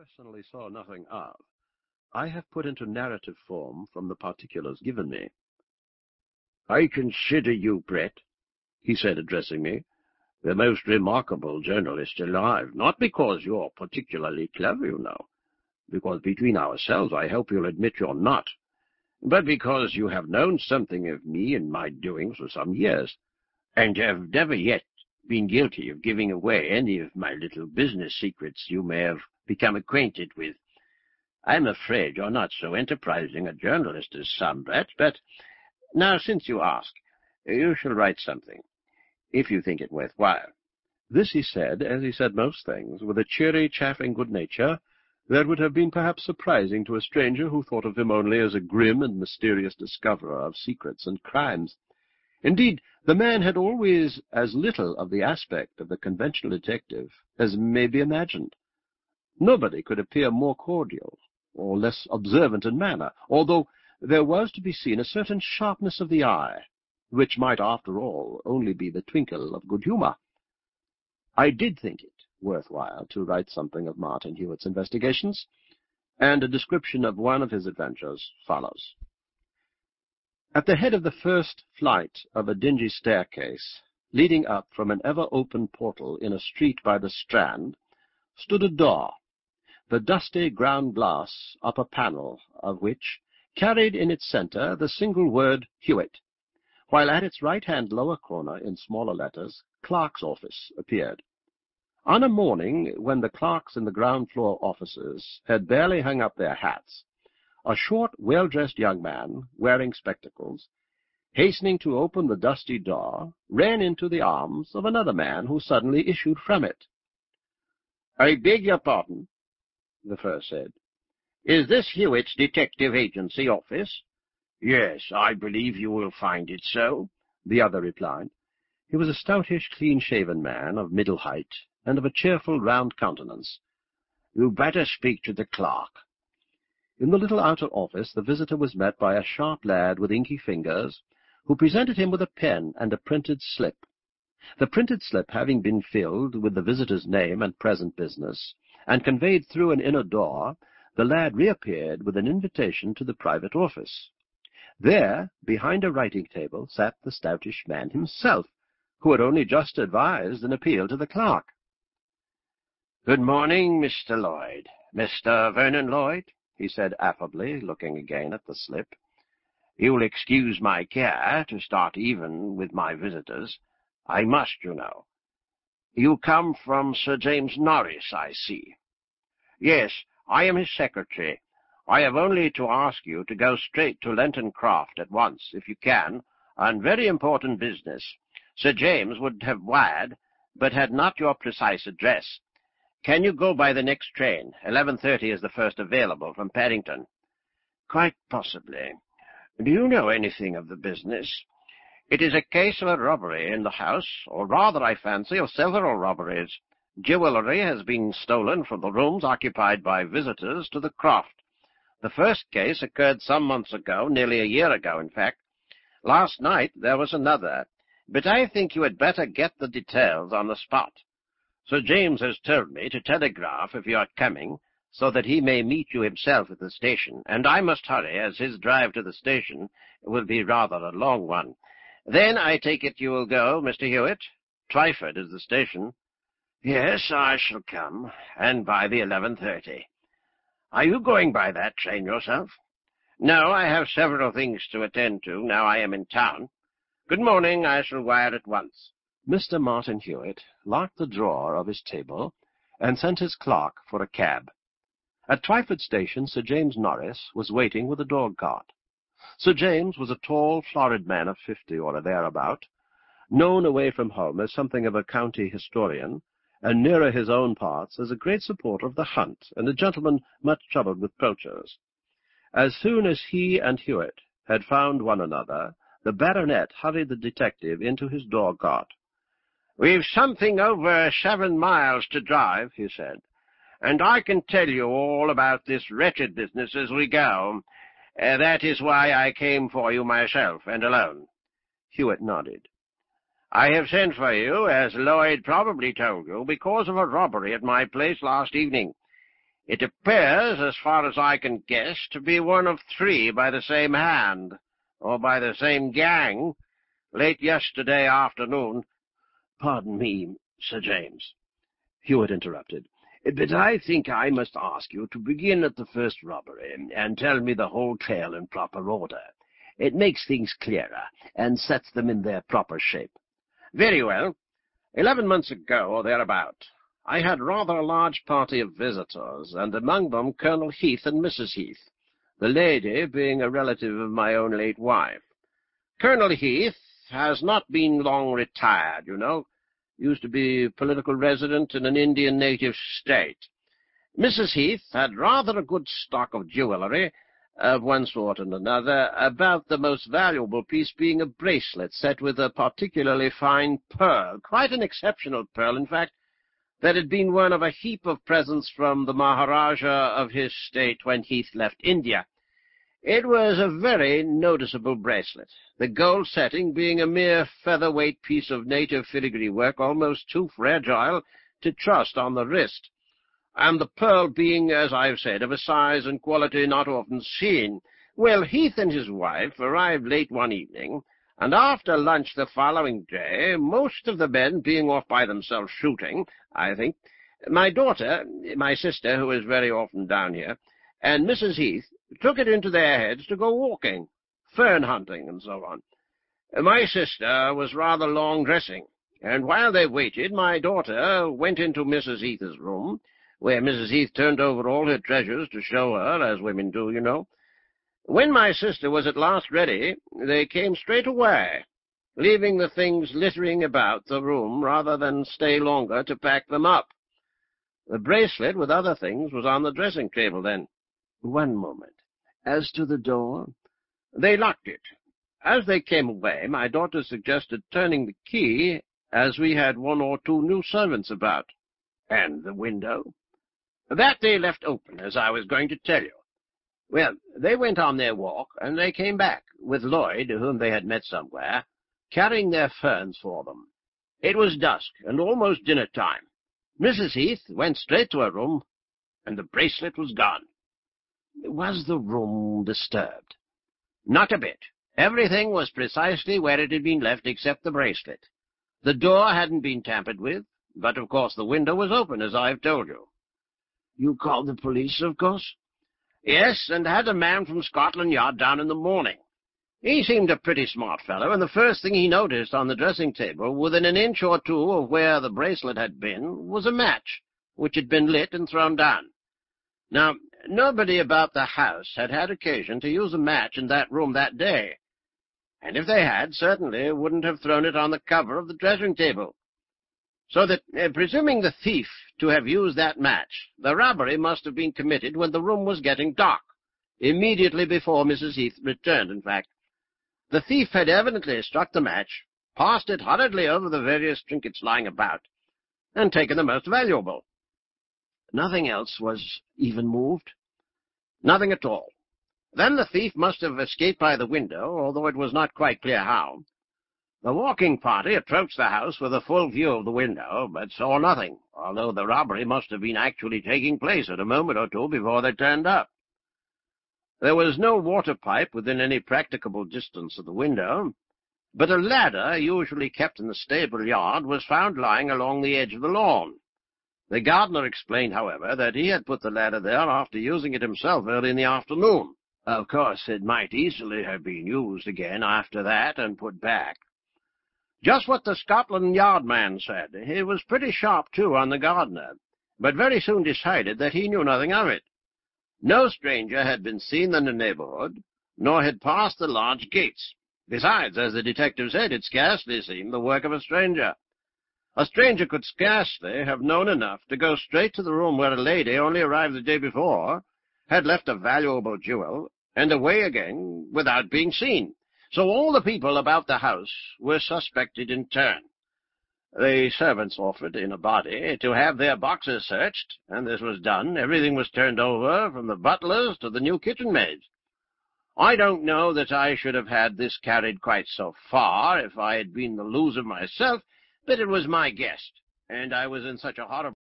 personally saw nothing of, I have put into narrative form from the particulars given me. I consider you, Brett, he said, addressing me, the most remarkable journalist alive, not because you're particularly clever, you know, because between ourselves I hope you'll admit you're not, but because you have known something of me and my doings for some years, and have never yet been guilty of giving away any of my little business secrets you may have become acquainted with. I'm afraid you're not so enterprising a journalist as some, Brett, but now, since you ask, you shall write something, if you think it worth while. This he said, as he said most things, with a cheery, chaffing good nature that would have been perhaps surprising to a stranger who thought of him only as a grim and mysterious discoverer of secrets and crimes. Indeed, the man had always as little of the aspect of the conventional detective as may be imagined. Nobody could appear more cordial or less observant in manner, although there was to be seen a certain sharpness of the eye, which might, after all, only be the twinkle of good humour. I did think it worthwhile to write something of Martin Hewitt's investigations, and a description of one of his adventures follows. At the head of the first flight of a dingy staircase, leading up from an ever-open portal in a street by the Strand, stood a door, the dusty ground-glass upper panel of which carried in its centre the single word Hewitt, while at its right-hand lower corner, in smaller letters, Clerk's Office appeared. On a morning when the clerks in the ground-floor offices had barely hung up their hats, a short, well-dressed young man, wearing spectacles, hastening to open the dusty door, ran into the arms of another man who suddenly issued from it. "I beg your pardon," the first said. "Is this Hewitt's detective agency office?" "Yes, I believe you will find it so," the other replied. He was a stoutish, clean-shaven man of middle height, and of a cheerful, round countenance. "You'd better speak to the clerk." In the little outer office the visitor was met by a sharp lad with inky fingers, who presented him with a pen and a printed slip. The printed slip having been filled with the visitor's name and present business, and conveyed through an inner door, the lad reappeared with an invitation to the private office. There, behind a writing-table, sat the stoutish man himself, who had only just advised an appeal to the clerk. "Good morning, Mr. Lloyd. Mr. Vernon Lloyd," he said affably, looking again at the slip. "You'll excuse my care to start even with my visitors. I must, you know. You come from Sir James Norris, I see." "Yes, I am his secretary. I have only to ask you to go straight to Lenton Croft at once, if you can, on very important business. Sir James would have wired, but had not your precise address. Can you go by the next train? 11:30 is the first available from Paddington." "Quite possibly. Do you know anything of the business? It is a case of a robbery in the house, or rather, I fancy, of several robberies. Jewellery has been stolen from the rooms occupied by visitors to the Croft. The first case occurred some months ago, nearly a year ago, in fact. Last night there was another, but I think you had better get the details on the spot. Sir James has told me to telegraph if you are coming, so that he may meet you himself at the station, and I must hurry, as his drive to the station will be rather a long one. Then I take it you will go, Mr. Hewitt? Twyford is the station." "Yes, I shall come, and by the 11:30. Are you going by that train yourself?" "No, I have several things to attend to now I am in town. Good morning, I shall wire at once." Mr. Martin Hewitt locked the drawer of his table, and sent his clerk for a cab. At Twyford Station, Sir James Norris was waiting with a dog-cart. Sir James was a tall, florid man of 50 or thereabout, known away from home as something of a county historian, and nearer his own parts as a great supporter of the hunt, and a gentleman much troubled with poachers. As soon as he and Hewitt had found one another, the baronet hurried the detective into his dog-cart. "We've something over 7 miles to drive," he said, "and I can tell you all about this wretched business as we go. That is why I came for you myself, and alone." Hewitt nodded. "I have sent for you, as Lloyd probably told you, because of a robbery at my place last evening. It appears, as far as I can guess, to be one of three by the same hand, or by the same gang, late yesterday afternoon. Pardon me, Sir James, Hewitt interrupted, but I think I must ask you to begin at the first robbery and tell me the whole tale in proper order. It makes things clearer and sets them in their proper shape. Very well. 11 months ago, or thereabout, I had rather a large party of visitors, and among them Colonel Heath and Mrs. Heath, the lady being a relative of my own late wife. Colonel Heath has not been long retired, you know. Used to be political resident in an Indian native state. Mrs. Heath had rather a good stock of jewellery, of one sort and another, about the most valuable piece being a bracelet set with a particularly fine pearl, quite an exceptional pearl, in fact, that had been one of a heap of presents from the Maharaja of his state when Heath left India. It was a very noticeable bracelet, the gold setting being a mere featherweight piece of native filigree work, almost too fragile to trust on the wrist, and the pearl being, as I have said, of a size and quality not often seen. Well, Heath and his wife arrived late one evening, and after lunch the following day, most of the men being off by themselves shooting, I think, my daughter, my sister, who is very often down here, and Mrs. Heath took it into their heads to go walking, fern hunting, and so on. My sister was rather long dressing, and while they waited, my daughter went into Mrs. Heath's room, where Mrs. Heath turned over all her treasures to show her, as women do, you know. When my sister was at last ready, they came straight away, leaving the things littering about the room rather than stay longer to pack them up. The bracelet with other things was on the dressing table then. One moment. As to the door? They locked it. As they came away, my daughter suggested turning the key, as we had one or two new servants about. And the window? That they left open, as I was going to tell you. Well, they went on their walk, and they came back, with Lloyd, whom they had met somewhere, carrying their ferns for them. It was dusk, and almost dinner time. Mrs. Heath went straight to her room, and the bracelet was gone. Was the room disturbed? Not a bit. Everything was precisely where it had been left except the bracelet. The door hadn't been tampered with, but of course the window was open, as I've told you. You called the police, of course? Yes, and had a man from Scotland Yard down in the morning. He seemed a pretty smart fellow, and the first thing he noticed on the dressing table, within an inch or two of where the bracelet had been, was a match, which had been lit and thrown down. Now, nobody about the house had had occasion to use a match in that room that day, and if they had, certainly wouldn't have thrown it on the cover of the dressing table. So that, presuming the thief to have used that match, the robbery must have been committed when the room was getting dark, immediately before Mrs. Heath returned, in fact. The thief had evidently struck the match, passed it hurriedly over the various trinkets lying about, and taken the most valuable. Nothing else was even moved? Nothing at all. Then the thief must have escaped by the window, although it was not quite clear how. The walking party approached the house with a full view of the window, but saw nothing, although the robbery must have been actually taking place at a moment or two before they turned up. There was no water pipe within any practicable distance of the window, but a ladder, usually kept in the stable yard, was found lying along the edge of the lawn. The gardener explained, however, that he had put the ladder there after using it himself early in the afternoon. Of course, it might easily have been used again after that and put back. Just what the Scotland Yard man said. He was pretty sharp, too, on the gardener, but very soon decided that he knew nothing of it. No stranger had been seen in the neighbourhood, nor had passed the large gates. Besides, as the detective said, it scarcely seemed the work of a stranger. A stranger could scarcely have known enough to go straight to the room where a lady, only arrived the day before, had left a valuable jewel, and away again without being seen. So all the people about the house were suspected in turn. The servants offered in a body to have their boxes searched, and this was done. Everything was turned over, from the butlers to the new kitchen-maids. I don't know that I should have had this carried quite so far if I had been the loser myself, but it was my guest, and I was in such a horrible...